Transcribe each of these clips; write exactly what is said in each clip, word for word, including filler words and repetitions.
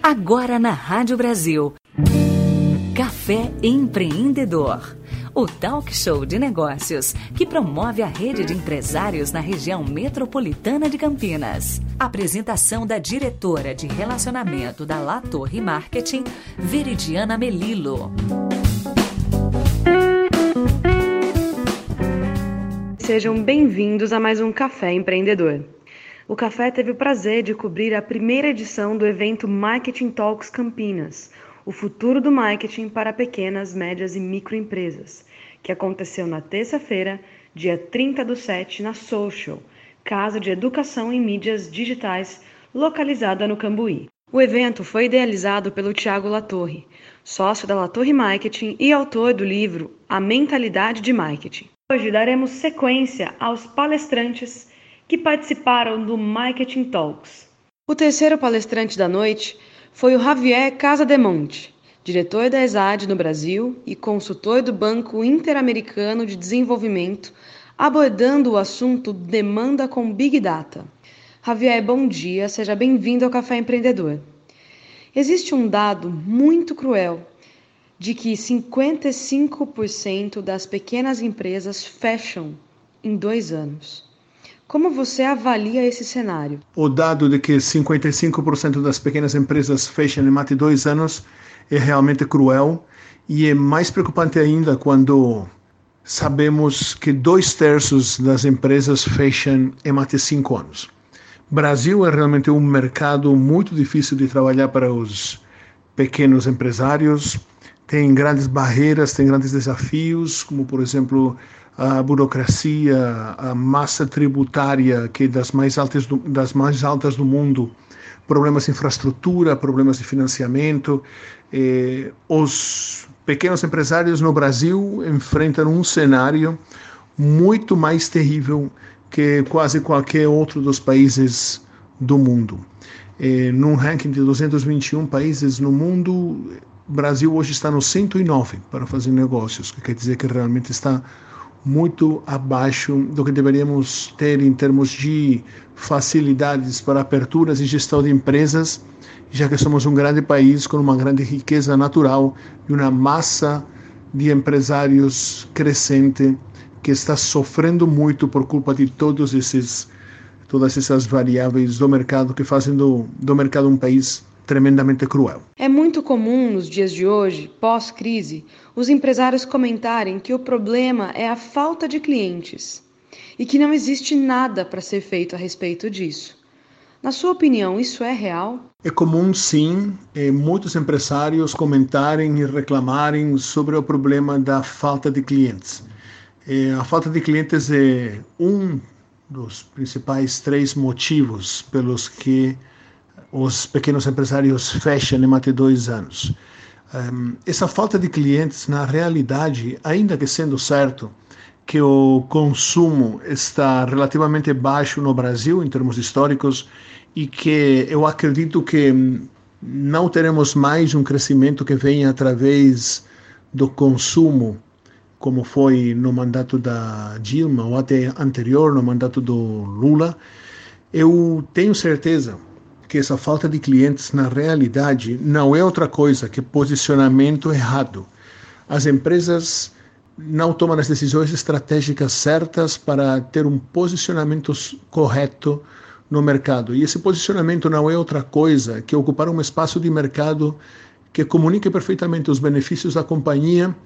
Agora na Rádio Brasil, Café Empreendedor, o talk show de negócios que promove a rede de empresários na região metropolitana de Campinas. Apresentação da diretora de relacionamento da Latorre Marketing, Veridiana Melillo. Sejam bem-vindos a mais um Café Empreendedor. O Café teve o prazer de cobrir a primeira edição do evento Marketing Talks Campinas, o futuro do marketing para pequenas, médias e microempresas, que aconteceu na terça-feira, dia trinta do sete, na Social, Casa de Educação em Mídias Digitais, localizada no Cambuí. O evento foi idealizado pelo Tiago Latorre, sócio da Latorre Marketing e autor do livro A Mentalidade de Marketing. Hoje daremos sequência aos palestrantes que participaram do Marketing Talks. O terceiro palestrante da noite foi o Javier Casademonte, diretor da E S A D no Brasil e consultor do Banco Interamericano de Desenvolvimento, abordando o assunto demanda com Big Data. Javier, bom dia, seja bem-vindo ao Café Empreendedor. Existe um dado muito cruel de que cinquenta e cinco por cento das pequenas empresas fecham em dois anos. Como você avalia esse cenário? O dado de que cinquenta e cinco por cento das pequenas empresas fecham em mais de dois anos é realmente cruel e é mais preocupante ainda quando sabemos que dois terços das empresas fecham em mais de cinco anos. Brasil é realmente um mercado muito difícil de trabalhar para os pequenos empresários. Tem grandes barreiras, tem grandes desafios, como, por exemplo, a burocracia, a massa tributária, que é das mais altas do, das mais altas do mundo, problemas de infraestrutura, problemas de financiamento. Eh, os pequenos empresários no Brasil enfrentam um cenário muito mais terrível que quase qualquer outro dos países do mundo. Eh, num ranking de duzentos e vinte e um países no mundo, o Brasil hoje está no cento e nove para fazer negócios, que quer dizer que realmente está muito abaixo do que deveríamos ter em termos de facilidades para aperturas e gestão de empresas, já que somos um grande país com uma grande riqueza natural e uma massa de empresários crescente que está sofrendo muito por culpa de todos esses, todas essas variáveis do mercado que fazem do, do mercado um país tremendamente cruel. É muito comum nos dias de hoje, pós-crise, os empresários comentarem que o problema é a falta de clientes e que não existe nada para ser feito a respeito disso. Na sua opinião, isso é real? É comum, sim, é, muitos empresários comentarem e reclamarem sobre o problema da falta de clientes. É, a falta de clientes é um dos principais três motivos pelos que os pequenos empresários fecham em até dois anos. Um, essa falta de clientes, na realidade, ainda que sendo certo que o consumo está relativamente baixo no Brasil, em termos históricos, e que eu acredito que não teremos mais um crescimento que venha através do consumo, como foi no mandato da Dilma, ou até anterior, no mandato do Lula, eu tenho certeza que essa falta de clientes, na realidade, não é outra coisa que posicionamento errado. As empresas não tomam as decisões estratégicas certas para ter um posicionamento correto no mercado. E esse posicionamento não é outra coisa que ocupar um espaço de mercado que comunique perfeitamente os benefícios da companhia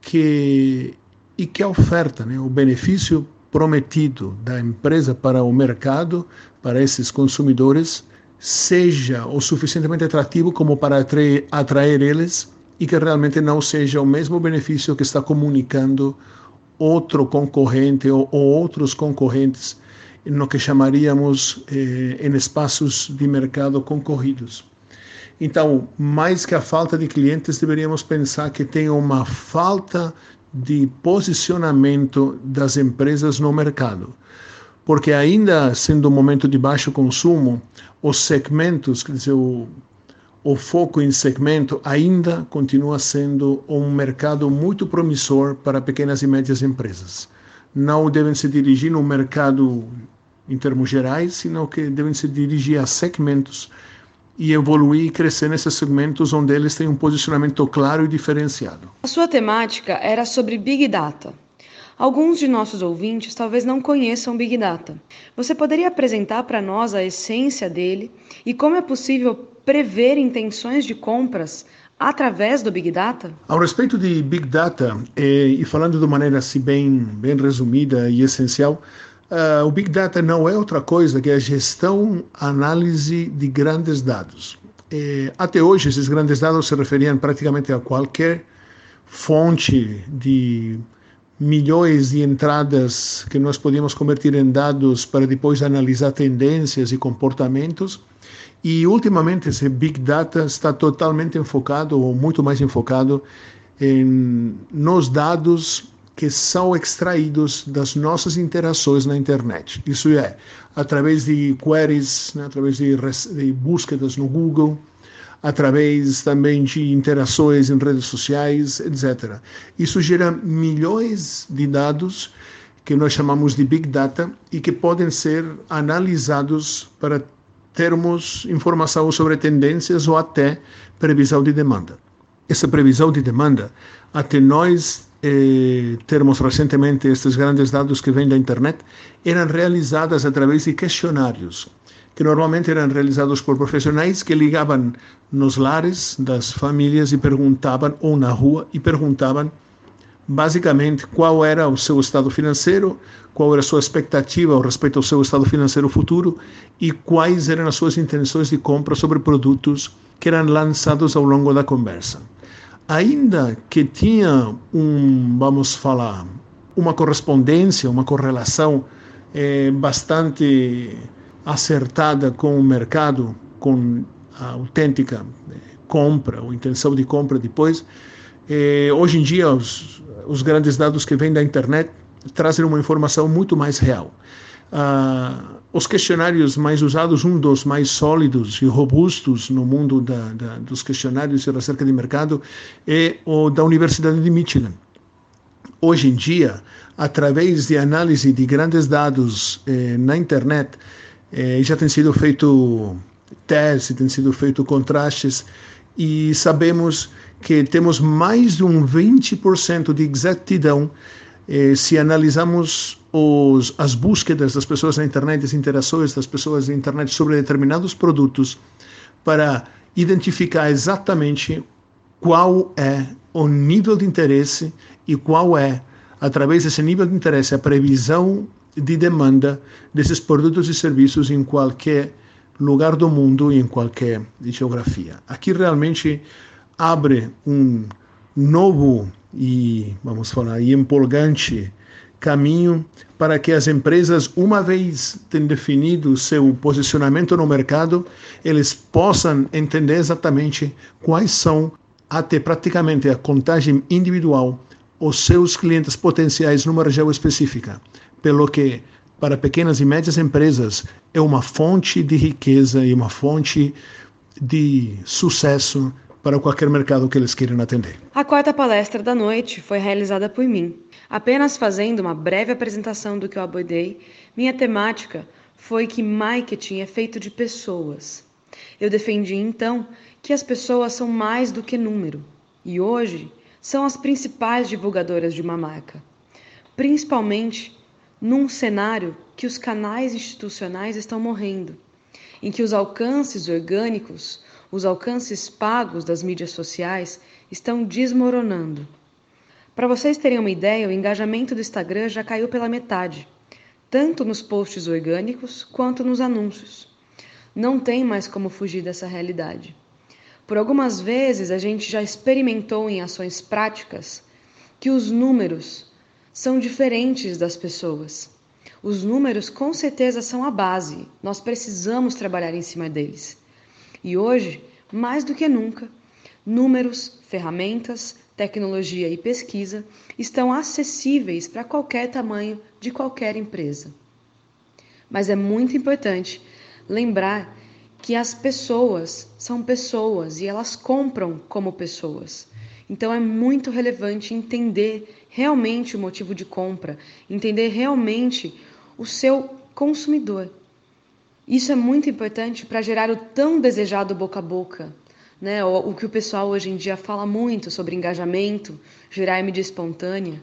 que, e que a oferta, né, o benefício prometido da empresa para o mercado, para esses consumidores, seja o suficientemente atrativo como para atrair, atrair eles e que realmente não seja o mesmo benefício que está comunicando outro concorrente ou, ou outros concorrentes no que chamaríamos eh, em espaços de mercado concorridos. Então, mais que a falta de clientes, deveríamos pensar que tem uma falta de posicionamento das empresas no mercado. Porque ainda sendo um momento de baixo consumo, os segmentos, quer dizer, o, o foco em segmento ainda continua sendo um mercado muito promissor para pequenas e médias empresas. Não devem se dirigir no mercado em termos gerais, senão que devem se dirigir a segmentos e evoluir e crescer nesses segmentos onde eles têm um posicionamento claro e diferenciado. A sua temática era sobre Big Data. Alguns de nossos ouvintes talvez não conheçam Big Data. Você poderia apresentar para nós a essência dele e como é possível prever intenções de compras através do Big Data? Ao respeito de Big Data, e falando de maneira assim bem, bem resumida e essencial, Uh, o Big Data não é outra coisa que a gestão, análise de grandes dados. E, até hoje, esses grandes dados se referiam praticamente a qualquer fonte de milhões de entradas que nós podíamos converter em dados para depois analisar tendências e comportamentos. E, ultimamente, esse Big Data está totalmente enfocado, ou muito mais enfocado, em, nos dados que são extraídos das nossas interações na internet. Isso é, através de queries, né, através de, de búsquedas no Google, através também de interações em redes sociais, etcétera. Isso gera milhões de dados que nós chamamos de Big Data e que podem ser analisados para termos informação sobre tendências ou até previsão de demanda. Essa previsão de demanda, até nós Eh, termos recentemente estes grandes dados que vêm da internet, eram realizadas através de questionários, que normalmente eram realizados por profissionais que ligavam nos lares das famílias e perguntavam, ou na rua, e perguntavam basicamente qual era o seu estado financeiro, qual era a sua expectativa ao respeito ao seu estado financeiro futuro e quais eram as suas intenções de compra sobre produtos que eram lançados ao longo da conversa. Ainda que tinha um, vamos falar, uma correspondência, uma correlação eh, bastante acertada com o mercado, com a autêntica compra ou intenção de compra depois, eh, hoje em dia os, os grandes dados que vêm da internet trazem uma informação muito mais real. Ah, os questionários mais usados, um dos mais sólidos e robustos no mundo da, da, dos questionários e recerca de mercado, é o da Universidade de Michigan. Hoje em dia, através de análise de grandes dados eh, na internet, eh, já tem sido feito testes, tem sido feito contrastes, e sabemos que temos mais de um vinte por cento de exatidão eh, se analisamos Os, as búsquedas das pessoas na internet, as interações das pessoas na internet sobre determinados produtos, para identificar exatamente qual é o nível de interesse e qual é, através desse nível de interesse, a previsão de demanda desses produtos e serviços em qualquer lugar do mundo e em qualquer geografia. Aqui realmente abre um novo e, vamos falar, e empolgante caminho para que as empresas, uma vez tendo definido seu posicionamento no mercado, eles possam entender exatamente quais são, até praticamente a contagem individual, os seus clientes potenciais numa região específica, pelo que, para pequenas e médias empresas, é uma fonte de riqueza e uma fonte de sucesso para qualquer mercado que eles queiram atender. A quarta palestra da noite foi realizada por mim. Apenas fazendo uma breve apresentação do que eu abordei, minha temática foi que marketing é feito de pessoas. Eu defendi, então, que as pessoas são mais do que número, e hoje são as principais divulgadoras de uma marca, principalmente num cenário que os canais institucionais estão morrendo, em que os alcances orgânicos, os alcances pagos das mídias sociais estão desmoronando. Para vocês terem uma ideia, o engajamento do Instagram já caiu pela metade, tanto nos posts orgânicos quanto nos anúncios. Não tem mais como fugir dessa realidade. Por algumas vezes a gente já experimentou em ações práticas que os números são diferentes das pessoas. Os números com certeza são a base, nós precisamos trabalhar em cima deles. E hoje, mais do que nunca, números, ferramentas, tecnologia e pesquisa estão acessíveis para qualquer tamanho de qualquer empresa. Mas é muito importante lembrar que as pessoas são pessoas e elas compram como pessoas. Então é muito relevante entender realmente o motivo de compra, entender realmente o seu consumidor. Isso é muito importante para gerar o tão desejado boca a boca, né? O, o que o pessoal hoje em dia fala muito sobre engajamento, gerar mídia espontânea.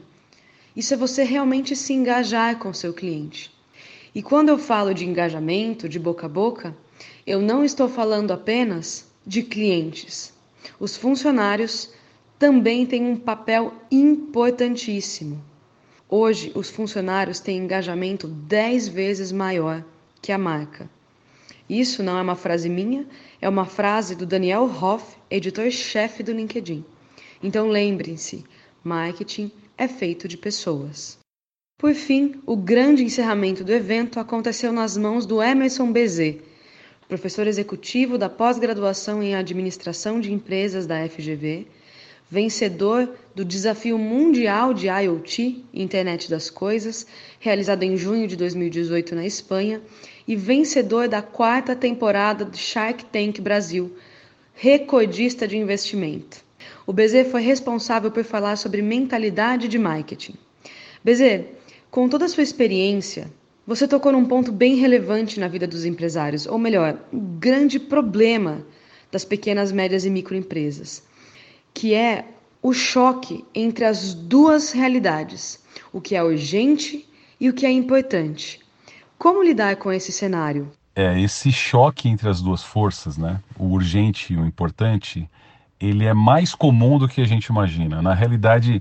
Isso é você realmente se engajar com o seu cliente. E quando eu falo de engajamento, de boca a boca, eu não estou falando apenas de clientes. Os funcionários também têm um papel importantíssimo. Hoje, os funcionários têm engajamento dez vezes maior que a marca. Isso não é uma frase minha, é uma frase do Daniel Hoff, editor-chefe do LinkedIn. Então lembrem-se, marketing é feito de pessoas. Por fim, o grande encerramento do evento aconteceu nas mãos do Emerson Bezê, professor executivo da pós-graduação em Administração de Empresas da F G V, vencedor do Desafio Mundial de I O T, Internet das Coisas, realizado em junho de dois mil e dezoito na Espanha, e vencedor da quarta temporada do Shark Tank Brasil, recordista de investimento. O Bezê foi responsável por falar sobre mentalidade de marketing. Bezê, com toda a sua experiência, você tocou num ponto bem relevante na vida dos empresários, ou melhor, um grande problema das pequenas, médias e microempresas, que é o choque entre as duas realidades, o que é urgente e o que é importante. Como lidar com esse cenário? É, esse choque entre as duas forças, né? O urgente e o importante, ele é mais comum do que a gente imagina. Na realidade,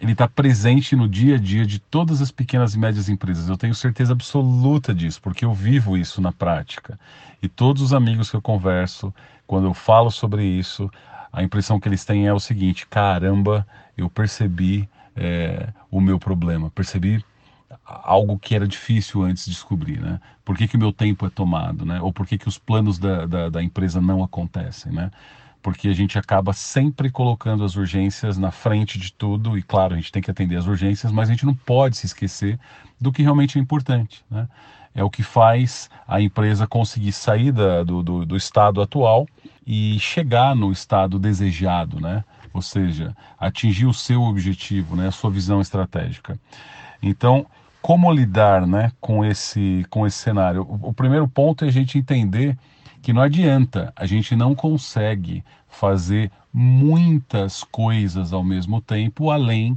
ele está presente no dia a dia de todas as pequenas e médias empresas. Eu tenho certeza absoluta disso, porque eu vivo isso na prática. E todos os amigos que eu converso, quando eu falo sobre isso, a impressão que eles têm é o seguinte: caramba, eu percebi é, o meu problema, percebi algo que era difícil antes de descobrir, né? Por que que o meu tempo é tomado, né? Ou por que que os planos da, da, da empresa não acontecem, né? Porque a gente acaba sempre colocando as urgências na frente de tudo, e claro, a gente tem que atender as urgências, mas a gente não pode se esquecer do que realmente é importante, né? É o que faz a empresa conseguir sair da, do, do, do estado atual e chegar no estado desejado, né? Ou seja, atingir o seu objetivo, né? A sua visão estratégica. Então, como lidar, né, com esse, com esse cenário? O, o primeiro ponto é a gente entender que não adianta, a gente não consegue fazer muitas coisas ao mesmo tempo, além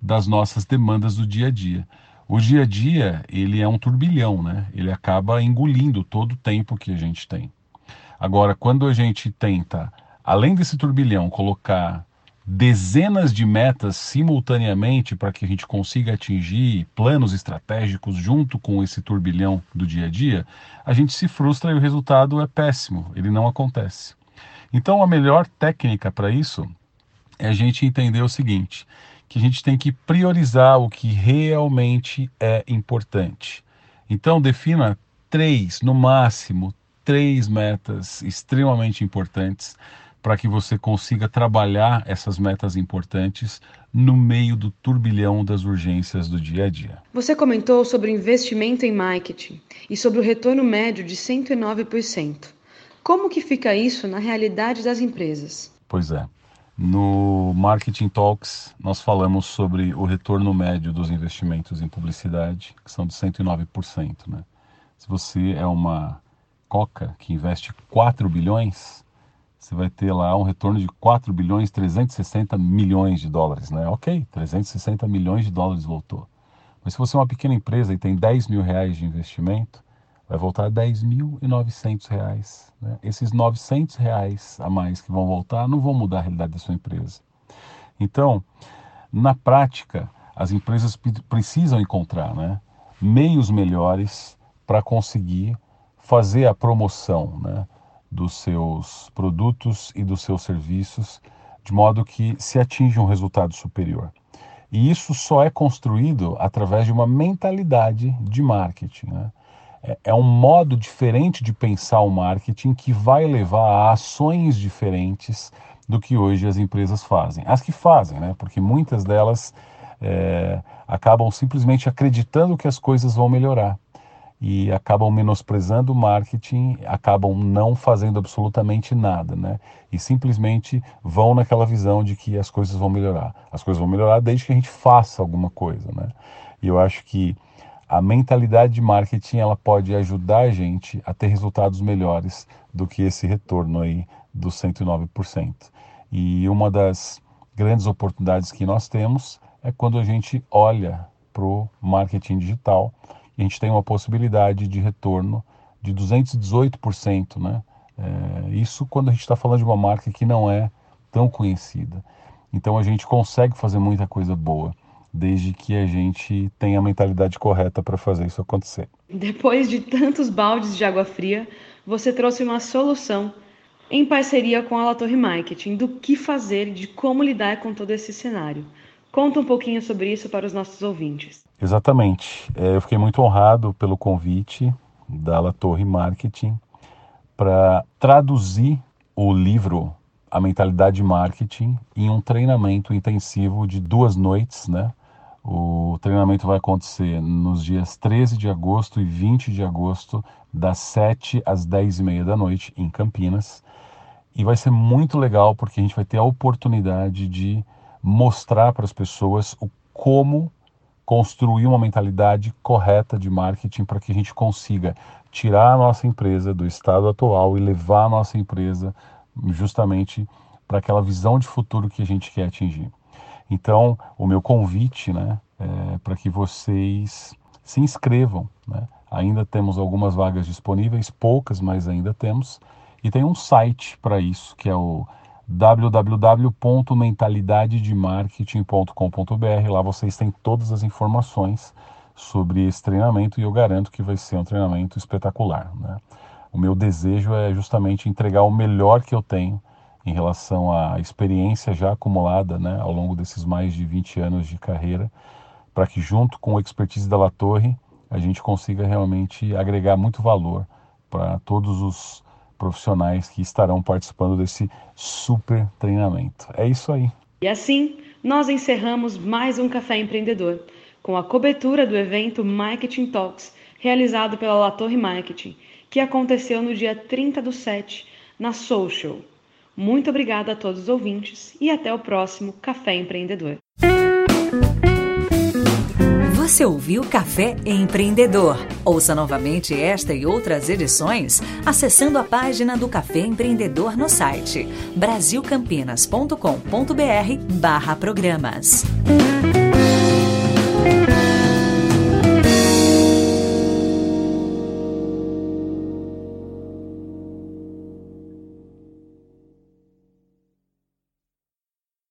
das nossas demandas do dia a dia. O dia a dia, ele é um turbilhão, né? Ele acaba engolindo todo o tempo que a gente tem. Agora, quando a gente tenta, além desse turbilhão, colocar dezenas de metas simultaneamente para que a gente consiga atingir planos estratégicos junto com esse turbilhão do dia a dia, a gente se frustra e o resultado é péssimo, ele não acontece. Então, a melhor técnica para isso é a gente entender o seguinte, que a gente tem que priorizar o que realmente é importante. Então, defina três, no máximo, três metas extremamente importantes para que você consiga trabalhar essas metas importantes no meio do turbilhão das urgências do dia a dia. Você comentou sobre o investimento em marketing e sobre o retorno médio de cento e nove por cento. Como que fica isso na realidade das empresas? Pois é. No Marketing Talks, nós falamos sobre o retorno médio dos investimentos em publicidade, que são de cento e nove por cento. Né? Se você é uma Coca que investe quatro bilhões... você vai ter lá um retorno de quatro bilhões trezentos e sessenta milhões de dólares, né? Ok, trezentos e sessenta milhões de dólares voltou. Mas se você é uma pequena empresa e tem dez mil reais de investimento, vai voltar dez mil e novecentos reais, né? Esses novecentos reais a mais que vão voltar não vão mudar a realidade da sua empresa. Então, na prática, as empresas precisam encontrar, né, meios melhores para conseguir fazer a promoção, né, dos seus produtos e dos seus serviços, de modo que se atinja um resultado superior. E isso só é construído através de uma mentalidade de marketing, né? É um modo diferente de pensar o marketing que vai levar a ações diferentes do que hoje as empresas fazem. As que fazem, né? Porque muitas delas é, acabam simplesmente acreditando que as coisas vão melhorar e acabam menosprezando o marketing, acabam não fazendo absolutamente nada, né? E simplesmente vão naquela visão de que as coisas vão melhorar. As coisas vão melhorar desde que a gente faça alguma coisa, né? E eu acho que A mentalidade de marketing, ela pode ajudar a gente a ter resultados melhores do que esse retorno aí dos cento e nove por cento. E uma das grandes oportunidades que nós temos é quando a gente olha para o marketing digital, e a gente tem uma possibilidade de retorno de duzentos e dezoito por cento, né? É, isso quando a gente está falando de uma marca que não é tão conhecida. Então a gente consegue fazer muita coisa boa, desde que a gente tenha a mentalidade correta para fazer isso acontecer. Depois de tantos baldes de água fria, você trouxe uma solução em parceria com a Latorre Marketing, do que fazer e de como lidar com todo esse cenário. Conta um pouquinho sobre isso para os nossos ouvintes. Exatamente. É, eu fiquei muito honrado pelo convite da Latorre Marketing para traduzir o livro A Mentalidade de Marketing em um treinamento intensivo de duas noites, né? O treinamento vai acontecer nos dias treze de agosto e vinte de agosto, das sete às dez e meia da noite, em Campinas. E vai ser muito legal, porque a gente vai ter a oportunidade de mostrar para as pessoas o como construir uma mentalidade correta de marketing para que a gente consiga tirar a nossa empresa do estado atual e levar a nossa empresa justamente para aquela visão de futuro que a gente quer atingir. Então, o meu convite, né, é para que vocês se inscrevam, né? Ainda temos algumas vagas disponíveis, poucas, mas ainda temos. E tem um site para isso, que é o w w w ponto mentalidade de marketing ponto com ponto b r. Lá vocês têm todas as informações sobre esse treinamento e eu garanto que vai ser um treinamento espetacular, né? O meu desejo é justamente entregar o melhor que eu tenho em relação à experiência já acumulada, né, ao longo desses mais de vinte anos de carreira, para que junto com a expertise da Latorre a gente consiga realmente agregar muito valor para todos os profissionais que estarão participando desse super treinamento. É isso aí. E assim, nós encerramos mais um Café Empreendedor, com a cobertura do evento Marketing Talks, realizado pela Latorre Marketing, que aconteceu no dia trinta do sete, na Social. Muito obrigada a todos os ouvintes e até o próximo Café Empreendedor. Você ouviu Café Empreendedor? Ouça novamente esta e outras edições acessando a página do Café Empreendedor no site brasil campinas ponto com ponto b r barra programas.